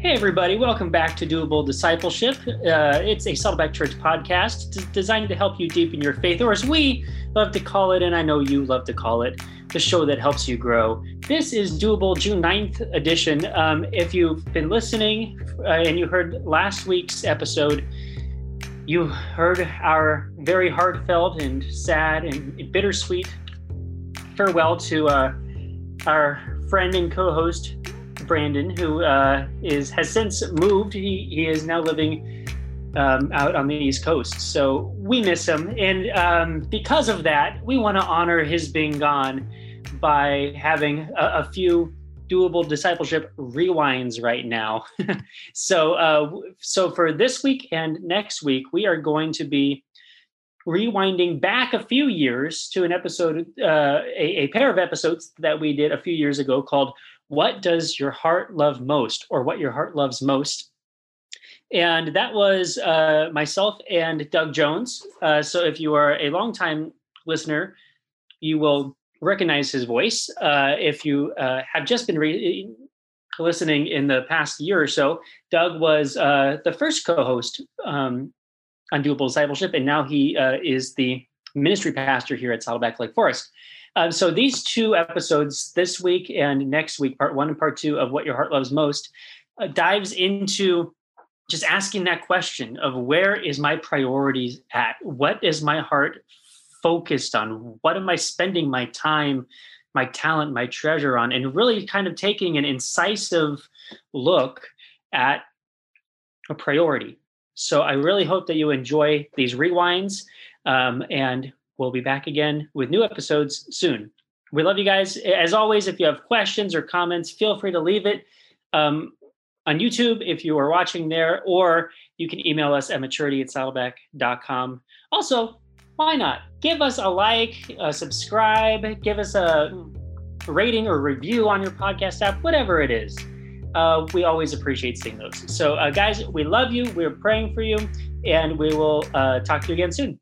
Hey everybody, welcome back to Doable Discipleship. It's a Saddleback Church podcast designed to help you deepen your faith, or as we love to call it, and I know you love to call it, the show that helps you grow. This is Doable June 9th edition. If you've been listening and you heard last week's episode, you heard our very heartfelt and sad and bittersweet farewell to our friend and co-host, Brandon, who has since moved. He is now living out on the East Coast, so we miss him. And because of that, we want to honor his being gone by having a few Doable Discipleship rewinds right now. So for this week and next week, we are going to be rewinding back a few years to an episode, a pair of episodes that we did a few years ago called What Does Your Heart Love Most, or What Your Heart Loves Most. And that was myself and Doug Jones. So if you are a longtime listener, you will recognize his voice. If you have just been listening in the past year or so, Doug was the first co-host on Doable Discipleship, and now he is the ministry pastor here at Saddleback Lake Forest. So these two episodes, this week and next week, part one and part two of What Your Heart Loves Most, dives into just asking that question of where is my priorities at? What is my heart focused on? What am I spending my time, my talent, my treasure on? And really kind of taking an incisive look at a priority. So I really hope that you enjoy these rewinds, and we'll be back again with new episodes soon. We love you guys. As always, if you have questions or comments, feel free to leave it on YouTube if you are watching there, or you can email us at maturity@saddleback.com. Also, why not? Give us a like, subscribe, give us a rating or review on your podcast app, whatever it is. We always appreciate seeing those. So guys, we love you. We're praying for you, and we will talk to you again soon.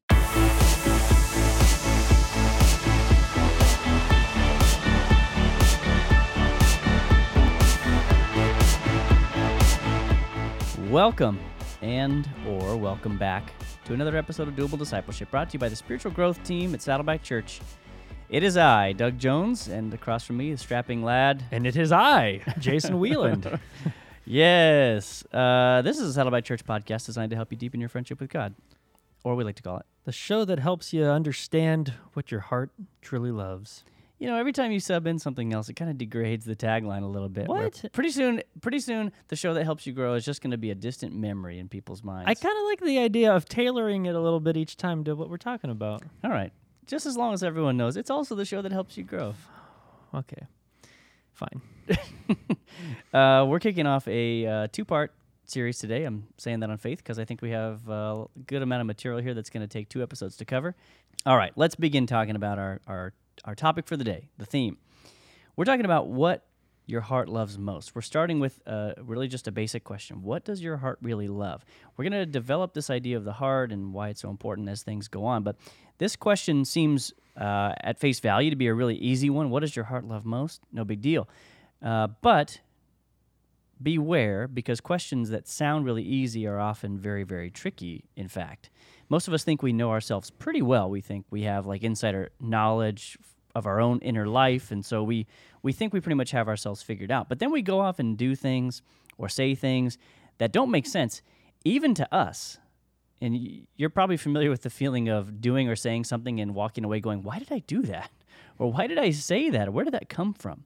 Welcome welcome back to another episode of Doable Discipleship, brought to you by the Spiritual Growth Team at Saddleback Church. It is I, Doug Jones, and across from me, the strapping lad. And it is I, Jason Wieland. Yes. This is a Saddleback Church podcast designed to help you deepen your friendship with God, or we like to call it the show that helps you understand what your heart truly loves. You know, every time you sub in something else, it kind of degrades the tagline a little bit. What? Pretty soon, the show that helps you grow is just going to be a distant memory in people's minds. I kind of like the idea of tailoring it a little bit each time to what we're talking about. All right. Just as long as everyone knows, it's also the show that helps you grow. Okay. Fine. We're kicking off a two-part series today. I'm saying that on faith because I think we have a good amount of material here that's going to take two episodes to cover. All right. Let's begin talking about our topic for the day, the theme. We're talking about what your heart loves most. We're starting with really just a basic question. What does your heart really love? We're going to develop this idea of the heart and why it's so important as things go on, but this question seems at face value to be a really easy one. What does your heart love most? No big deal. But beware, because questions that sound really easy are often very, very tricky, in fact. Most of us think we know ourselves pretty well. We think we have like insider knowledge of our own inner life, and so we think we pretty much have ourselves figured out. But then we go off and do things or say things that don't make sense, even to us. And you're probably familiar with the feeling of doing or saying something and walking away going, why did I do that? Or why did I say that? Or where did that come from?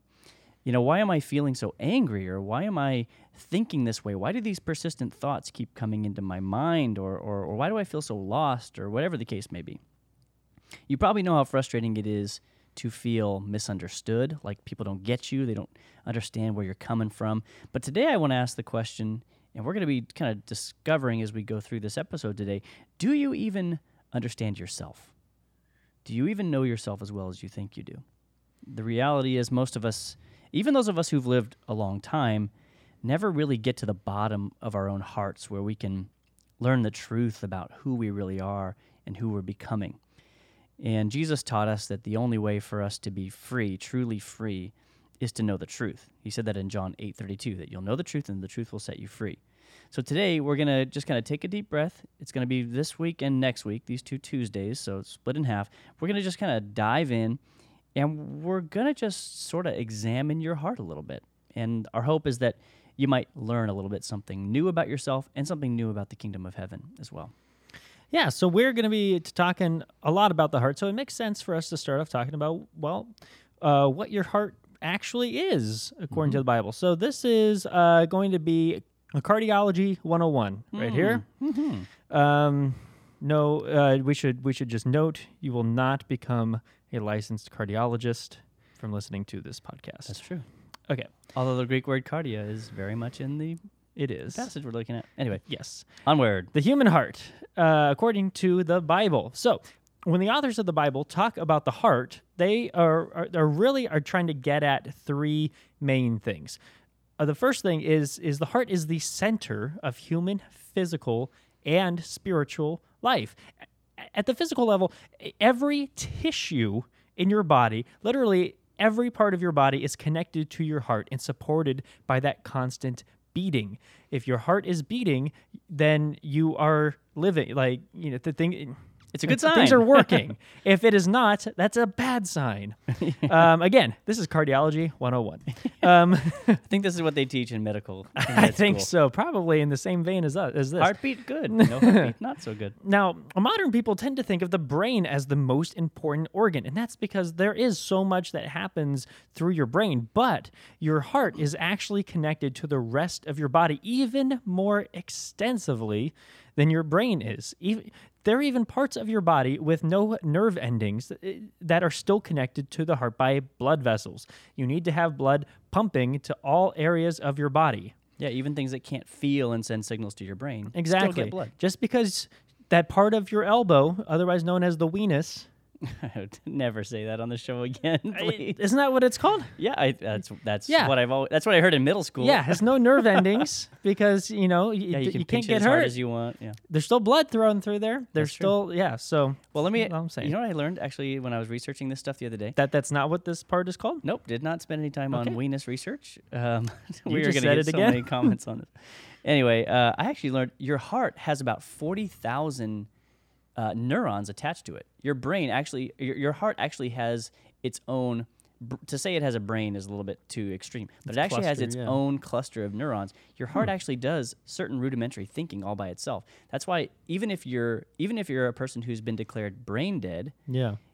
You know, why am I feeling so angry, or why am I thinking this way? Why do these persistent thoughts keep coming into my mind, or why do I feel so lost, or whatever the case may be? You probably know how frustrating it is to feel misunderstood, like people don't get you, they don't understand where you're coming from. But today I want to ask the question, and we're going to be kind of discovering as we go through this episode today, do you even understand yourself? Do you even know yourself as well as you think you do? The reality is most of us, even those of us who've lived a long time, never really get to the bottom of our own hearts where we can learn the truth about who we really are and who we're becoming. And Jesus taught us that the only way for us to be free, truly free, is to know the truth. He said that in John 8:32, that you'll know the truth and the truth will set you free. So today we're going to just kind of take a deep breath. It's going to be this week and next week, these two Tuesdays, so split in half. We're going to just kind of dive in, and we're going to just sort of examine your heart a little bit. And our hope is that you might learn a little bit something new about yourself and something new about the kingdom of heaven as well. Yeah, so we're going to be talking a lot about the heart, so it makes sense for us to start off talking about, well, what your heart actually is, according to the Bible. So this is going to be a Cardiology 101 right here. Mm-hmm. We should just note, you will not become a licensed cardiologist from listening to this podcast. That's true. Okay. Although the Greek word cardia is very much in the... It is. Passage we're looking at. Anyway, yes. Onward. The human heart, according to the Bible. So, when the authors of the Bible talk about the heart, they are really trying to get at three main things. The first thing is the heart is the center of human physical and spiritual life. At the physical level, every tissue in your body, literally every part of your body, is connected to your heart and supported by that constant beating. If your heart is beating, then you are living. Like, you know, the thing, it's a good sign. Things are working. If it is not, that's a bad sign. Again, this is Cardiology 101. I think this is what they teach in medical. I think so. Probably in the same vein as this. Heartbeat good. No heartbeat, not so good. Now, modern people tend to think of the brain as the most important organ, and that's because there is so much that happens through your brain, but your heart is actually connected to the rest of your body even more extensively than your brain is. There are even parts of your body with no nerve endings that are still connected to the heart by blood vessels. You need to have blood pumping to all areas of your body. Yeah, even things that can't feel and send signals to your brain. Exactly. Still get blood. Just because that part of your elbow, otherwise known as the weenus... I would never say that on the show again, please. Isn't that what it's called? Yeah, that's what I heard in middle school. Yeah, has no nerve endings because, you know, you can't get hurt. You can pinch it as hard as you want. Yeah. There's still blood thrown through there. Well, let me, I'm saying. You know what I learned actually when I was researching this stuff the other day? That's not what this part is called? Nope, did not spend any time on weenus research. We are going to get so many comments on it. Anyway, I actually learned your heart has about 40,000 neurons attached to it. Your brain actually, your heart actually has its own, to say it has a brain is a little bit too extreme, but it actually has its own cluster of neurons. Your heart actually does certain rudimentary thinking all by itself. That's why even if you're a person who's been declared brain dead,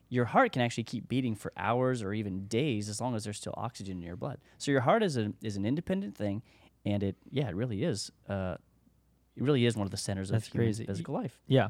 your heart can actually keep beating for hours or even days as long as there's still oxygen in your blood. So your heart is an independent thing, and it really is. It really is one of the centers of human physical life. Yeah.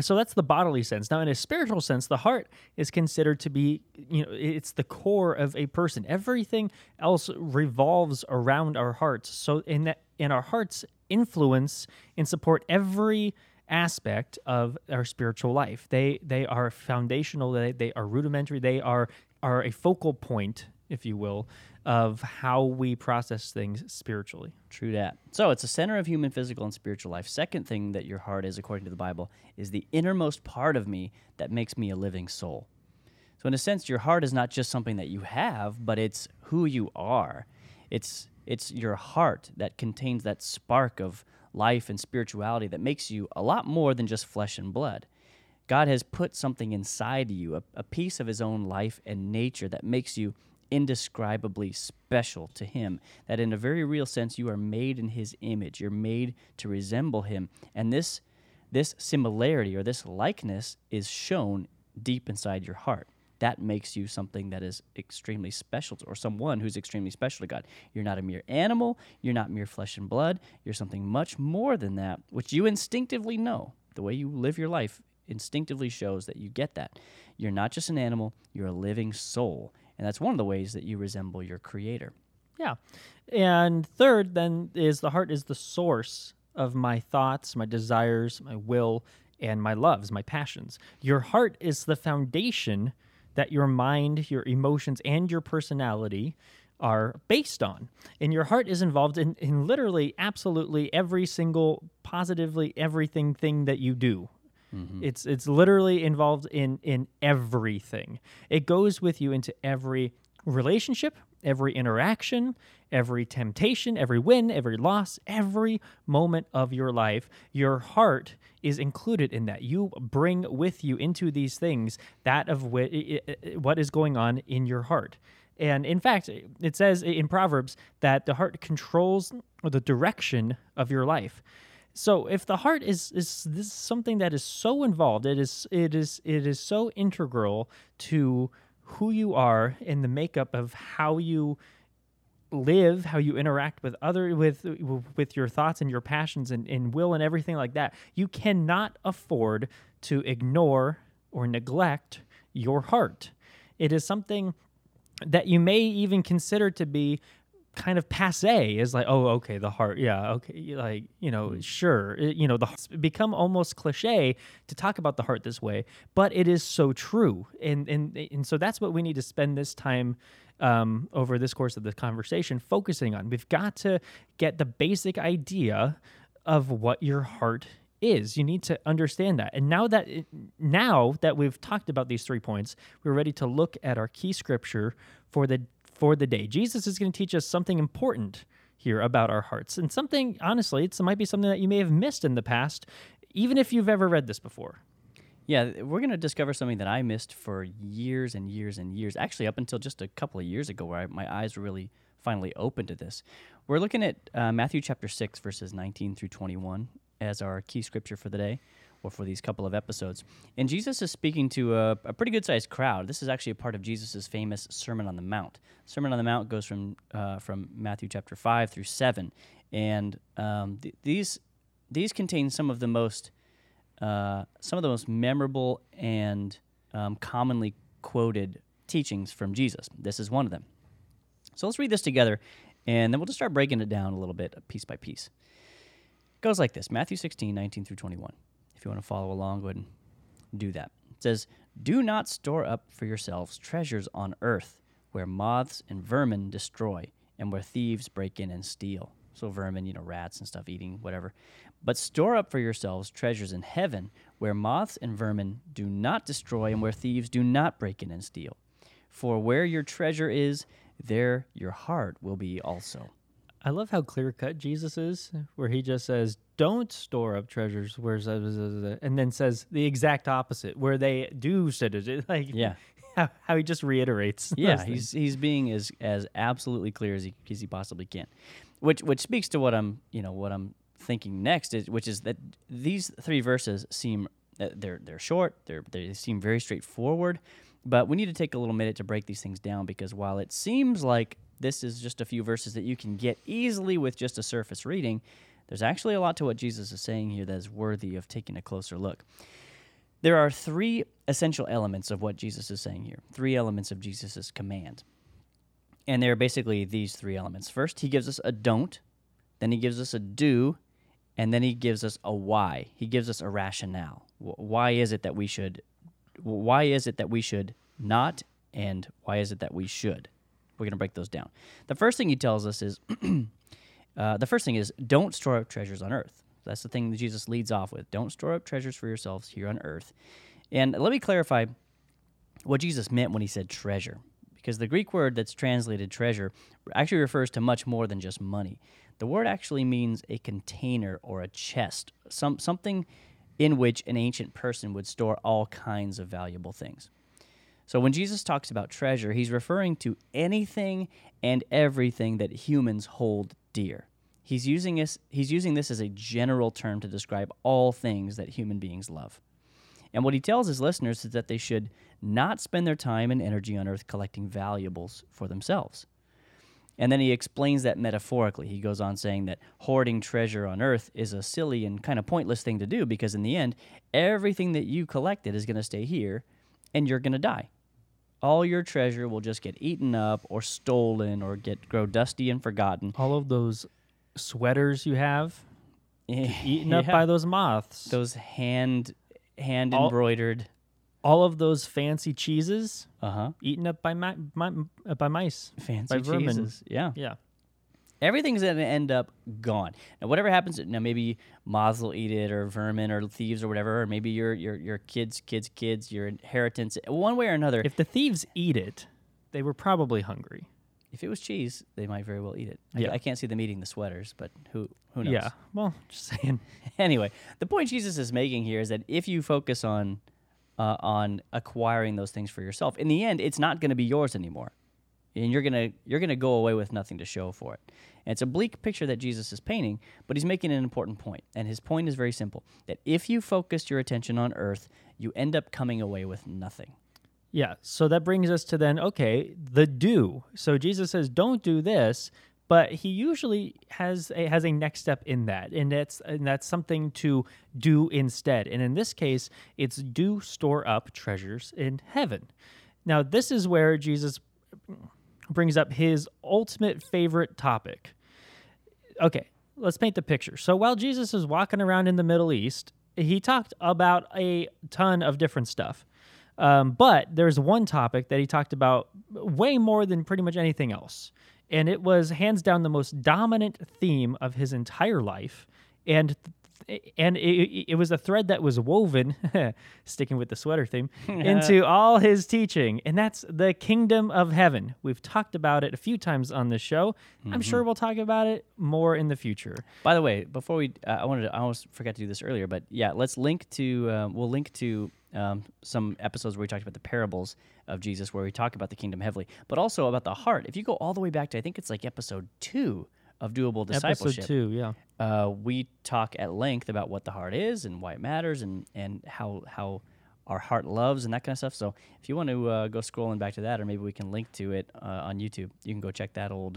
So that's the bodily sense. Now, in a spiritual sense, the heart is considered to be, you know, it's the core of a person. Everything else revolves around our hearts. So in our hearts influence and support every aspect of our spiritual life. They are foundational. They are rudimentary. They are a focal point, if you will, of how we process things spiritually. True that. So it's the center of human physical and spiritual life. Second thing that your heart is, according to the Bible, is the innermost part of me that makes me a living soul. So in a sense, your heart is not just something that you have, but it's who you are. It's your heart that contains that spark of life and spirituality that makes you a lot more than just flesh and blood. God has put something inside you, a piece of his own life and nature that makes you indescribably special to him, that in a very real sense you are made in his image, you're made to resemble him, and this similarity or this likeness is shown deep inside your heart. That makes you something that is extremely special to, or someone who's extremely special to God. You're not a mere animal, you're not mere flesh and blood, you're something much more than that, which you instinctively know. The way you live your life instinctively shows that you get that. You're not just an animal, you're a living soul. And that's one of the ways that you resemble your Creator. Yeah. And third, then, is the heart is the source of my thoughts, my desires, my will, and my loves, my passions. Your heart is the foundation that your mind, your emotions, and your personality are based on. And your heart is involved in literally, absolutely every single, positively everything thing that you do. Mm-hmm. It's literally involved in everything. It goes with you into every relationship, every interaction, every temptation, every win, every loss, every moment of your life, your heart is included in that. You bring with you into these things that of what is going on in your heart. And in fact, it says in Proverbs that the heart controls the direction of your life. So if the heart is something that is so involved, it is so integral to who you are and the makeup of how you live, how you interact with other, with your thoughts and your passions and will and everything like that, you cannot afford to ignore or neglect your heart. It is something that you may even consider to be kind of passé, is like, oh, okay, the heart, yeah, okay, like, you know, sure, you know, the heart's become almost cliche to talk about the heart this way, but it is so true, and so that's what we need to spend this time over this course of the conversation focusing on. We've got to get the basic idea of what your heart is. You need to understand that. And now that we've talked about these 3 points, we're ready to look at our key scripture for the day. Jesus is going to teach us something important here about our hearts, and something, honestly, it might be something that you may have missed in the past, even if you've ever read this before. Yeah, we're going to discover something that I missed for years and years and years, actually up until just a couple of years ago where my eyes were really finally open to this. We're looking at Matthew chapter 6, verses 19 through 21 as our key scripture for the day, or for these couple of episodes. And Jesus is speaking to a pretty good-sized crowd. This is actually a part of Jesus' famous Sermon on the Mount. Sermon on the Mount goes from Matthew chapter 5 through 7. And these contain some of the most memorable and commonly quoted teachings from Jesus. This is one of them. So let's read this together, and then we'll just start breaking it down a little bit, piece by piece. It goes like this, Matthew 16, 19 through 21. If you want to follow along, go ahead and do that. It says, "Do not store up for yourselves treasures on earth, where moths and vermin destroy, and where thieves break in and steal." So vermin, you know, rats and stuff, eating, whatever. "But store up for yourselves treasures in heaven, where moths and vermin do not destroy, and where thieves do not break in and steal. For where your treasure is, there your heart will be also." I love how clear-cut Jesus is, where he just says, "Don't store up treasures," and then says the exact opposite, where they do. Like, yeah. How he just reiterates. Yeah, he's being as absolutely clear as he possibly can, which speaks to what I'm thinking next, which is that these three verses seem they're short, they seem very straightforward, but we need to take a little minute to break these things down, because while it seems like this is just a few verses that you can get easily with just a surface reading, there's actually a lot to what Jesus is saying here that is worthy of taking a closer look. There are three essential elements of what Jesus is saying here, three elements of Jesus' command. And they're basically these three elements. First, he gives us a don't, then he gives us a do, and then he gives us a why. He gives us a rationale. Why is it that we should not, and why is it that we should? We're going to break those down. The first thing he tells us is, don't store up treasures on earth. That's the thing that Jesus leads off with. Don't store up treasures for yourselves here on earth. And let me clarify what Jesus meant when he said treasure, because the Greek word that's translated treasure actually refers to much more than just money. The word actually means a container or a chest, something in which an ancient person would store all kinds of valuable things. So when Jesus talks about treasure, he's referring to anything and everything that humans hold dear. He's using this as a general term to describe all things that human beings love. And what he tells his listeners is that they should not spend their time and energy on earth collecting valuables for themselves. And then he explains that metaphorically. He goes on saying that hoarding treasure on earth is a silly and kind of pointless thing to do, because in the end, everything that you collected is going to stay here, and you're going to die. All your treasure will just get eaten up or stolen or grow dusty and forgotten. All of those sweaters you have, eaten up by those moths. Those hand embroidered. All of those fancy cheeses, eaten up by mice. Fancy cheeses, yeah. Everything's going to end up gone. Now, whatever happens, now maybe moths will eat it, or vermin, or thieves, or whatever, or maybe your kids, your inheritance, one way or another. If the thieves eat it, They were probably hungry. If it was cheese, they might very well eat it. Yeah. I can't see them eating the sweaters, but who knows? Yeah, well, just saying. Anyway, the point Jesus is making here is that if you focus on acquiring those things for yourself, in the end, it's not going to be yours anymore, and you're gonna go away with nothing to show for it. And it's a bleak picture that Jesus is painting, but he's making an important point, and his point is very simple: that if you focus your attention on earth, you end up coming away with nothing. Yeah, so that brings us to then, okay, the do. So Jesus says, don't do this, but he usually has a next step in that, and that's something to do instead. And in this case, it's do store up treasures in heaven. Now, this is where Jesus brings up his ultimate favorite topic. Okay, let's paint the picture. So while Jesus is walking around in the Middle East, he talked about a ton of different stuff. But there's one topic that he talked about way more than pretty much anything else, and it was hands down the most dominant theme of his entire life, and it was a thread that was woven, sticking with the sweater theme, into all his teaching, and that's the kingdom of heaven. We've talked about it a few times on the show. Mm-hmm. I'm sure we'll talk about it more in the future. By the way, before we, I almost forgot to do this earlier, but yeah, let's link to, we'll link to some episodes where we talked about the parables of Jesus, where we talk about the kingdom heavily, but also about the heart. If you go all the way back to, I think it's like episode 2 of Doable Discipleship. Episode 2, yeah. We talk at length about what the heart is and why it matters and how our heart loves and that kind of stuff. So if you want to go scrolling back to that, or maybe we can link to it on YouTube, you can go check that old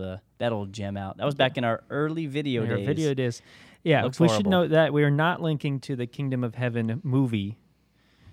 gem out. That was back in our early video days. Our video days. Yeah, we should note that we are not linking to the Kingdom of Heaven movie.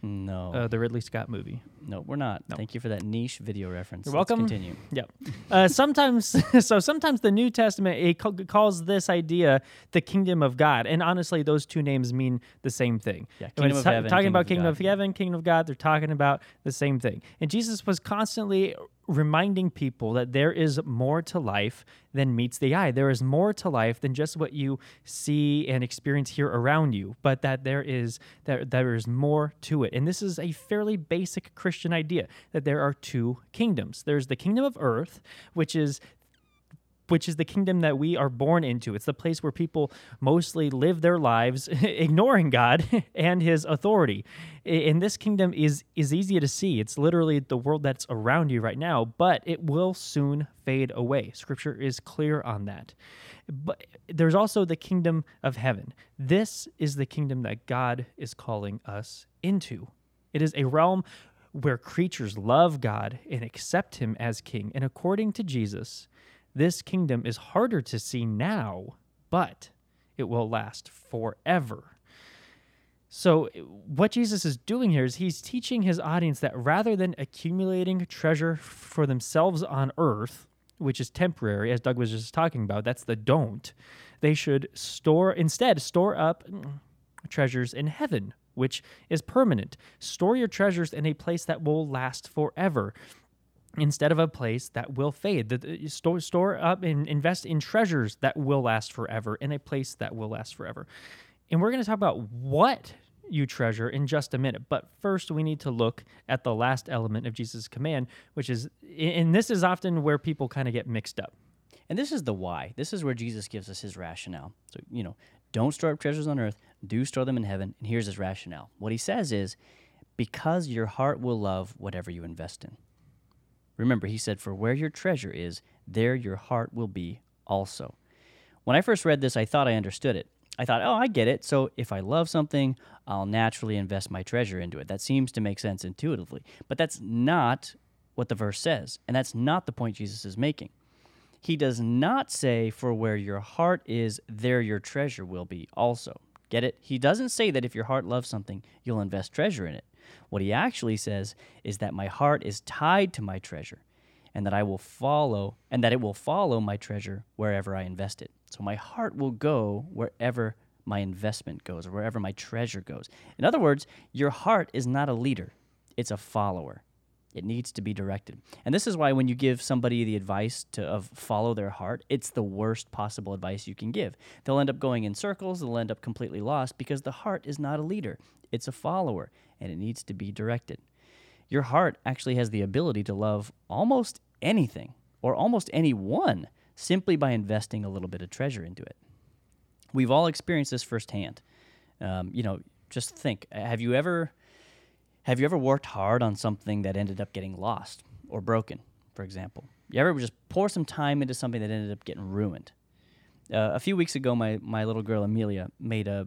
No. The Ridley Scott movie. No, we're not. No. Thank you for that niche video reference. You're welcome. Let's continue. Yep. Sometimes the New Testament calls this idea the kingdom of God, and honestly, those two names mean the same thing. Yeah, kingdom of heaven. Talking about kingdom of heaven, kingdom of God, they're talking about the same thing. And Jesus was constantly reminding people that there is more to life than meets the eye. There is more to life than just what you see and experience here around you, but that there is more to it. And this is a fairly basic Christian idea, that there are two kingdoms. There's the kingdom of earth, which is the kingdom that we are born into. It's the place where people mostly live their lives ignoring God and his authority. And this kingdom is easy to see. It's literally the world that's around you right now, but it will soon fade away. Scripture is clear on that. But there's also the kingdom of heaven. This is the kingdom that God is calling us into. It is a realm where creatures love God and accept him as king. And according to Jesus, this kingdom is harder to see now, but it will last forever. So what Jesus is doing here is he's teaching his audience that rather than accumulating treasure for themselves on earth, which is temporary, as Doug was just talking about, that's the don't, they should instead store up treasures in heaven, which is permanent. Store your treasures in a place that will last forever, instead of a place that will fade. Store up and invest in treasures that will last forever, in a place that will last forever. And we're going to talk about what you treasure in just a minute. But first, we need to look at the last element of Jesus' command, which is, and this is often where people kind of get mixed up. And this is the why. This is where Jesus gives us his rationale. So, don't store up treasures on earth, do store them in heaven. And here's his rationale. What he says is, because your heart will love whatever you invest in. Remember, he said, for where your treasure is, there your heart will be also. When I first read this, I thought I understood it. I thought, I get it. So if I love something, I'll naturally invest my treasure into it. That seems to make sense intuitively. But that's not what the verse says, and that's not the point Jesus is making. He does not say, for where your heart is, there your treasure will be also. Get it? He doesn't say that if your heart loves something, you'll invest treasure in it. What he actually says is that my heart is tied to my treasure, and that it will follow my treasure wherever I invest it. So my heart will go wherever my investment goes, or wherever my treasure goes. In other words, your heart is not a leader, it's a follower. It needs to be directed. And this is why when you give somebody the advice of follow their heart, it's the worst possible advice you can give. They'll end up going in circles, they'll end up completely lost, because the heart is not a leader, it's a follower, and it needs to be directed. Your heart actually has the ability to love almost anything or almost anyone simply by investing a little bit of treasure into it. We've all experienced this firsthand. Just think, have you ever worked hard on something that ended up getting lost or broken, for example? You ever just pour some time into something that ended up getting ruined? A few weeks ago, my little girl Amelia made a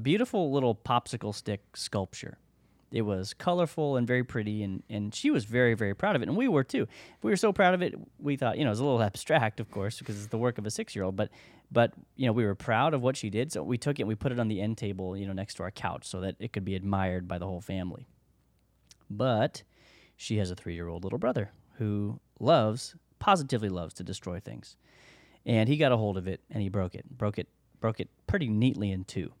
beautiful little popsicle stick sculpture. It was colorful and very pretty, and she was very, very proud of it, and we were too. We were so proud of it, we thought, it was a little abstract, of course, because it's the work of a 6-year-old, but we were proud of what she did, so we took it and we put it on the end table, next to our couch so that it could be admired by the whole family. But she has a 3-year-old little brother who positively loves to destroy things, and he got a hold of it, and he broke it pretty neatly in two.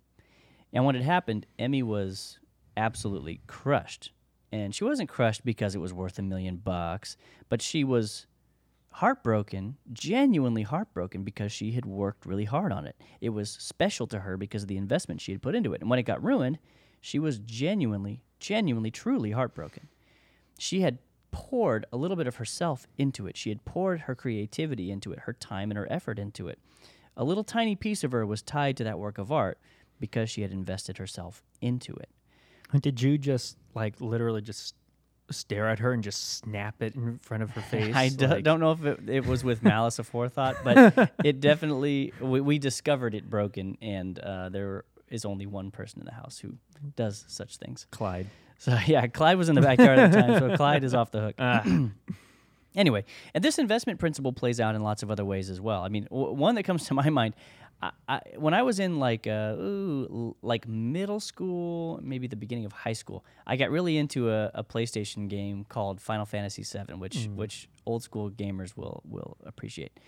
And when it happened, Emmy was absolutely crushed. And she wasn't crushed because it was worth $1 million, but she was heartbroken, genuinely heartbroken, because she had worked really hard on it. It was special to her because of the investment she had put into it. And when it got ruined, she was genuinely, truly heartbroken. She had poured a little bit of herself into it. She had poured her creativity into it, her time and her effort into it. A little tiny piece of her was tied to that work of art because she had invested herself into it. Did you just, literally just stare at her and just snap it in front of her face? I don't know if it was with malice aforethought, but it definitely, we discovered it broken, and there is only one person in the house who does such things. Clyde. So, yeah, Clyde was in the backyard at the time, so Clyde is off the hook. Anyway, and this investment principle plays out in lots of other ways as well. I mean, one that comes to my mind, when I was in middle school, maybe the beginning of high school, I got really into a PlayStation game called Final Fantasy VII, which old school gamers will appreciate.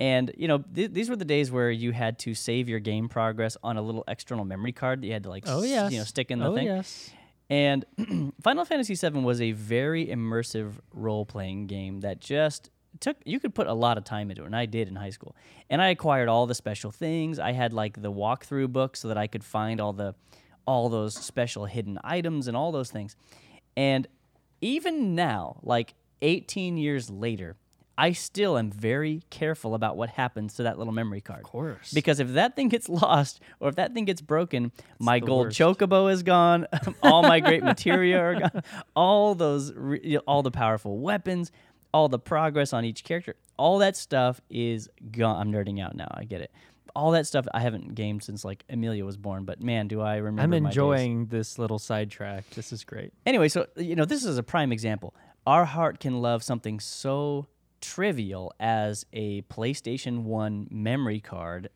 And these were the days where you had to save your game progress on a little external memory card that you had to stick in the thing. Yes. And Final Fantasy VII was a very immersive role-playing game that just you could put a lot of time into it, and I did in high school. And I acquired all the special things. I had the walkthrough book so that I could find all those special hidden items and all those things. And even now, 18 years later, I still am very careful about what happens to that little memory card. Of course. Because if that thing gets lost or if that thing gets broken, my gold chocobo is gone, all my great materia are gone, all the powerful weapons, all the progress on each character, all that stuff is gone. I'm nerding out now, I get it. All that stuff, I haven't gamed since Amelia was born, but man, do I remember my days. I'm enjoying this little sidetrack. This is great. Anyway, so, this is a prime example. Our heart can love something so trivial as a PlayStation 1 memory card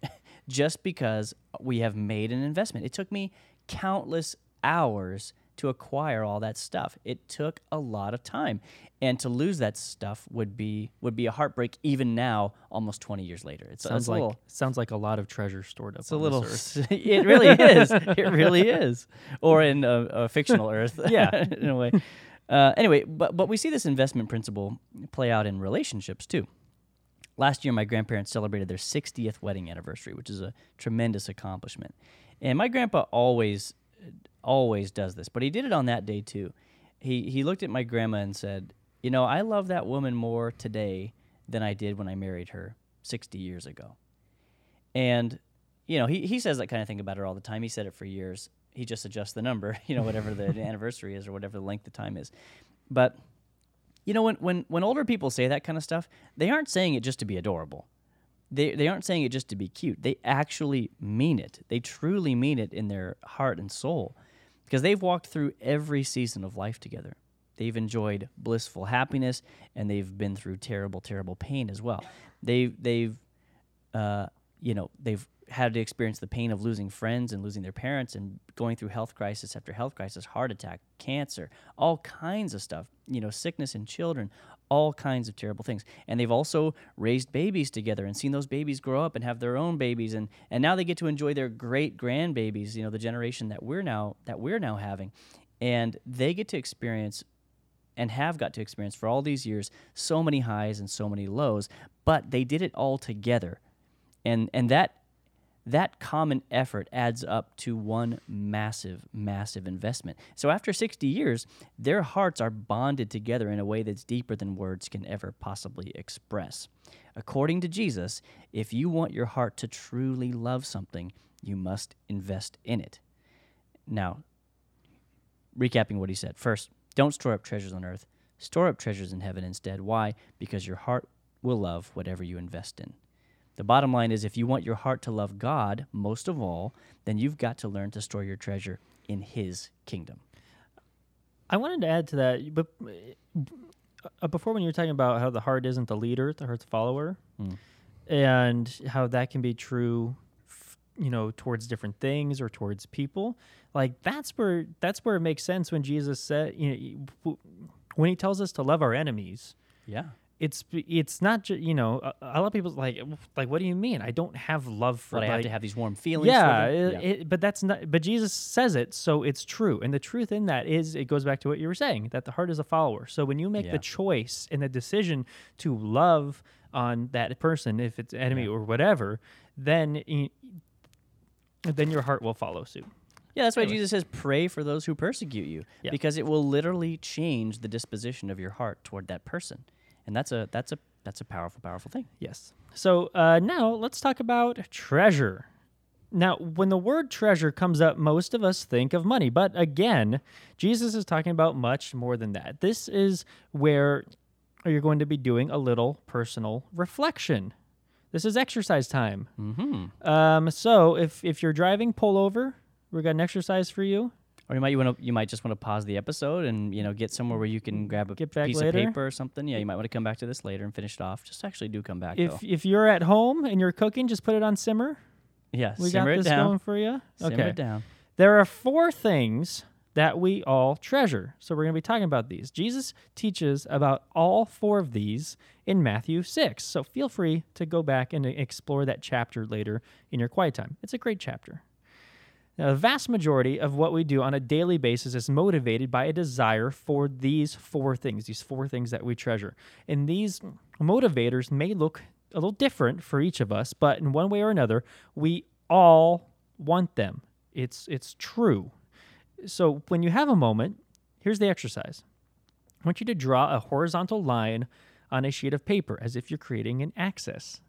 just because we have made an investment. It took me countless hours to acquire all that stuff. It took a lot of time, and to lose that stuff would be a heartbreak even now, almost 20 years later. It sounds like a lot of treasure stored up on this earth. It really is. It really is. Or in a fictional earth. Yeah, in a way. Anyway, but we see this investment principle play out in relationships too. Last year, my grandparents celebrated their 60th wedding anniversary, which is a tremendous accomplishment. And my grandpa always does this, but he did it on that day too. He looked at my grandma and said, I love that woman more today than I did when I married her 60 years ago. And, he says that kind of thing about her all the time. He said it for years. He just adjusts the number, whatever the anniversary is or whatever the length of time is. But, when older people say that kind of stuff, they aren't saying it just to be adorable. They aren't saying it just to be cute. They actually mean it. They truly mean it in their heart and soul because they've walked through every season of life together. They've enjoyed blissful happiness, and they've been through terrible, terrible pain as well. They've had to experience the pain of losing friends and losing their parents and going through health crisis after health crisis, heart attack, cancer, all kinds of stuff, sickness in children, all kinds of terrible things. And they've also raised babies together and seen those babies grow up and have their own babies. And now they get to enjoy their great grandbabies, the generation that we're now having. And they get to experience and have got to experience for all these years so many highs and so many lows, but they did it all together. And that that common effort adds up to one massive, massive investment. So after 60 years, their hearts are bonded together in a way that's deeper than words can ever possibly express. According to Jesus, if you want your heart to truly love something, you must invest in it. Now, recapping what he said. First, don't store up treasures on earth. Store up treasures in heaven instead. Why? Because your heart will love whatever you invest in. The bottom line is if you want your heart to love God most of all, then you've got to learn to store your treasure in His kingdom. I wanted to add to that, but before when you were talking about how the heart isn't the leader, the heart's the follower, and how that can be true, you know, towards different things or towards people, like that's where it makes sense when Jesus said, you know, when He tells us to love our enemies. Yeah. It's not just, you know, a lot of people like what do you mean? I don't have love for, but I have to have these warm feelings. Yeah, but that's not. But Jesus says it, so it's true. And the truth in that is, it goes back to what you were saying, that the heart is a follower. So when you make the choice and the decision to love on that person, if it's enemy or whatever, then your heart will follow suit. Yeah, that's why Jesus says, pray for those who persecute you, because it will literally change the disposition of your heart toward that person. And that's a powerful, powerful thing. Yes. So now let's talk about treasure. Now, when the word treasure comes up, most of us think of money. But again, Jesus is talking about much more than that. This is where you're going to be doing a little personal reflection. This is exercise time. Mm-hmm. So if you're driving, pull over. We've got an exercise for you. Or you might just want to pause the episode and, you know, get somewhere where you can grab a piece of paper or something. Yeah, you might want to come back to this later and finish it off. Just actually do come back, though. If you're at home and you're cooking, just put it on simmer. Yeah, simmer it down. We got this going for you. Okay. Simmer it down. There are 4 things that we all treasure. So we're going to be talking about these. Jesus teaches about all 4 of these in Matthew 6. So feel free to go back and explore that chapter later in your quiet time. It's a great chapter. Now, the vast majority of what we do on a daily basis is motivated by a desire for these 4 things, that we treasure. And these motivators may look a little different for each of us, but in one way or another, we all want them. It's true. So when you have a moment, here's the exercise. I want you to draw a horizontal line on a sheet of paper as if you're creating an axis.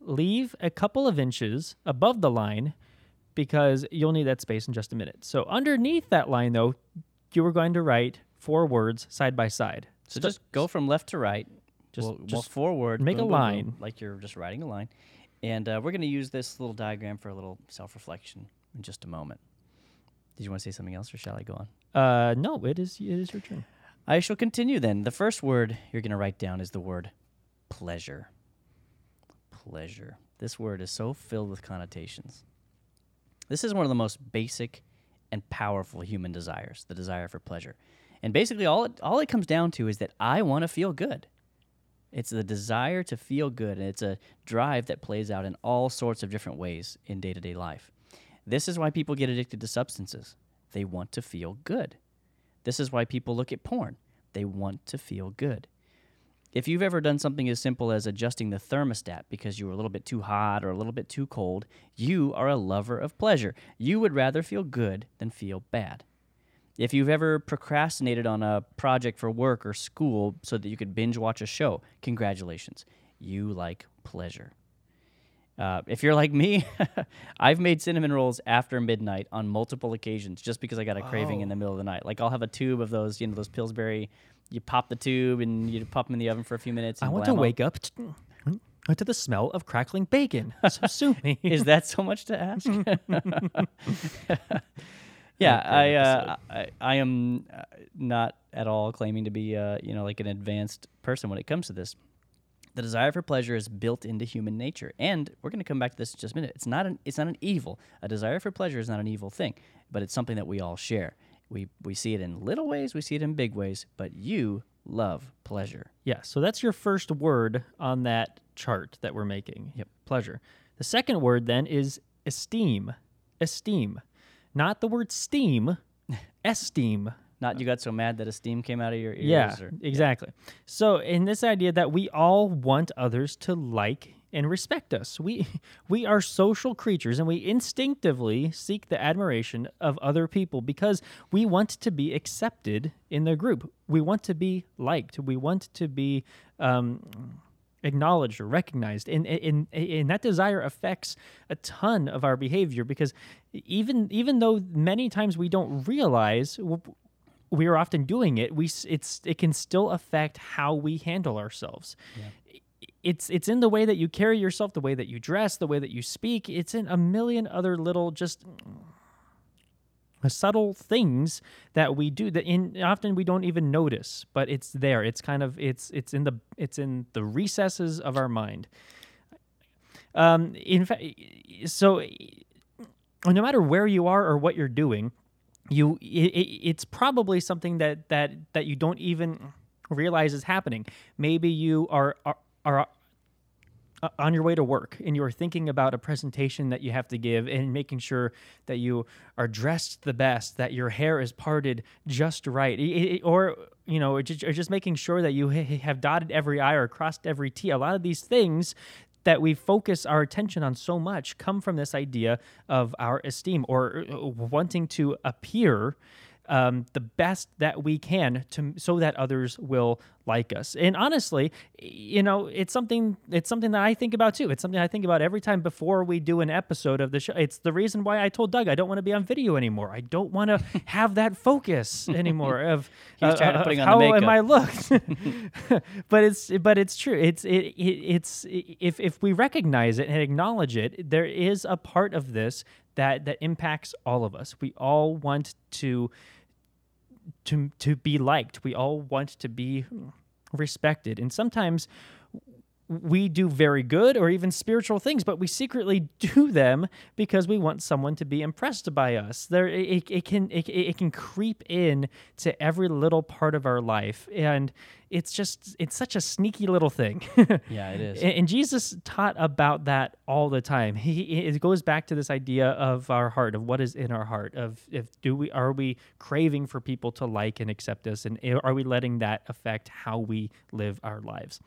Leave a couple of inches above the line, because you'll need that space in just a minute. So underneath that line, though, you were going to write 4 words side by side. So just go from left to right, just forward. Make a line. Boom, like you're just writing a line. And we're going to use this little diagram for a little self-reflection in just a moment. Did you want to say something else, or shall I go on? No, it is your turn. I shall continue then. The first word you're going to write down is the word pleasure. Pleasure. This word is so filled with connotations. This is one of the most basic and powerful human desires, the desire for pleasure. And basically all it comes down to is that I want to feel good. It's the desire to feel good, and it's a drive that plays out in all sorts of different ways in day-to-day life. This is why people get addicted to substances. They want to feel good. This is why people look at porn. They want to feel good. If you've ever done something as simple as adjusting the thermostat because you were a little bit too hot or a little bit too cold, you are a lover of pleasure. You would rather feel good than feel bad. If you've ever procrastinated on a project for work or school so that you could binge watch a show, congratulations. You like pleasure. If you're like me, I've made cinnamon rolls after midnight on multiple occasions just because I got a craving in the middle of the night. Like I'll have a tube of those, you know, those Pillsbury. You pop the tube and you pop them in the oven for a few minutes. And I want to wake up to the smell of crackling bacon. So sue me. Is that so much to ask? Yeah, I am not at all claiming to be like an advanced person when it comes to this. The desire for pleasure is built into human nature, and we're going to come back to this in just a minute. It's not an evil. A desire for pleasure is not an evil thing, but it's something that we all share. We see it in little ways, we see it in big ways, but you love pleasure. Yeah, so that's your first word on that chart that we're making. Yep, pleasure. The second word then is esteem. Esteem. Not the word steam, esteem. Not you got so mad that esteem came out of your ears. Yeah, exactly. Yeah. So in this idea that we all want others to like and respect us. We are social creatures, and we instinctively seek the admiration of other people because we want to be accepted in the group. We want to be liked. We want to be acknowledged or recognized, and that desire affects a ton of our behavior, because even though many times we don't realize we are often doing it, it can still affect how we handle ourselves. Yeah. It's in the way that you carry yourself, the way that you dress, the way that you speak. It's in a million other little, just subtle things that we do that often we don't even notice, but it's there. It's in the recesses of our mind. In fact, so no matter where you are or what you're doing, it's probably something that you don't even realize is happening. Maybe you are on your way to work and you're thinking about a presentation that you have to give and making sure that you are dressed the best, that your hair is parted just right, or just making sure that you have dotted every I or crossed every T. A lot of these things that we focus our attention on so much come from this idea of our esteem or wanting to appear the best that we can so that others will like us. And honestly, it's something that I think about too. It's something I think about every time before we do an episode of the show. It's the reason why I told Doug I don't want to be on video anymore. I don't want to have that focus anymore of how am I looked. But it's true. If we recognize it and acknowledge it, there is a part of this that impacts all of us. We all want to be liked. We all want to be respected. And sometimes we do very good or even spiritual things, but we secretly do them because we want someone to be impressed by us. It can creep in to every little part of our life, and it's such a sneaky little thing. Yeah, it is. And Jesus taught about that all the time. It goes back to this idea of our heart, of what is in our heart, of are we craving for people to like and accept us, and are we letting that affect how we live our lives?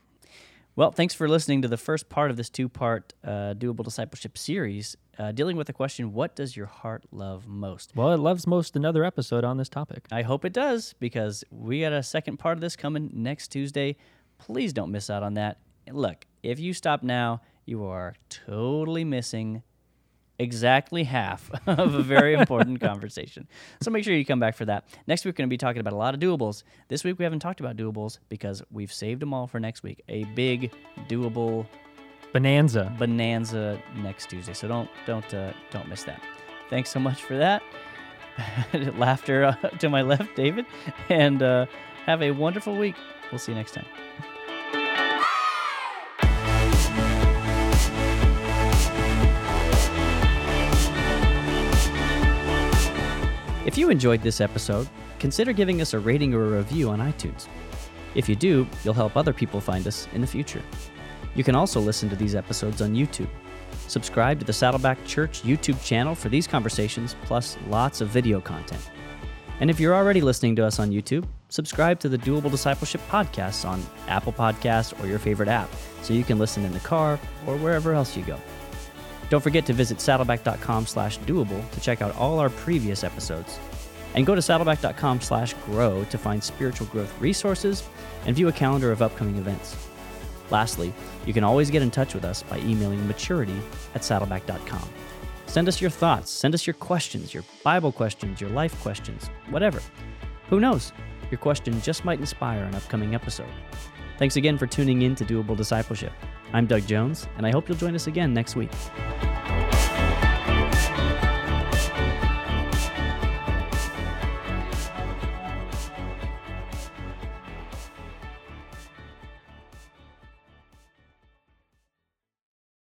Well, thanks for listening to the first part of this two-part Doable Discipleship series, dealing with the question, what does your heart love most? Well, it loves most another episode on this topic. I hope it does, because we got a second part of this coming next Tuesday. Please don't miss out on that. And look, if you stop now, you are totally missing exactly half of a very important conversation. So make sure you come back for that. Next week, we're going to be talking about a lot of doables. This week, we haven't talked about doables because we've saved them all for next week. A big doable bonanza next Tuesday. So don't miss that. Thanks so much for that. Laughter to my left, David. And have a wonderful week. We'll see you next time. If you enjoyed this episode, consider giving us a rating or a review on iTunes. If you do, you'll help other people find us in the future. You can also listen to these episodes on YouTube. Subscribe to the Saddleback Church YouTube channel for these conversations, plus lots of video content. And if you're already listening to us on YouTube, subscribe to the Doable Discipleship podcast on Apple Podcasts or your favorite app, so you can listen in the car or wherever else you go. Don't forget to visit saddleback.com/doable to check out all our previous episodes. And go to saddleback.com/grow to find spiritual growth resources and view a calendar of upcoming events. Lastly, you can always get in touch with us by emailing maturity@saddleback.com. Send us your thoughts, send us your questions, your Bible questions, your life questions, whatever. Who knows? Your question just might inspire an upcoming episode. Thanks again for tuning in to Doable Discipleship. I'm Doug Jones, and I hope you'll join us again next week.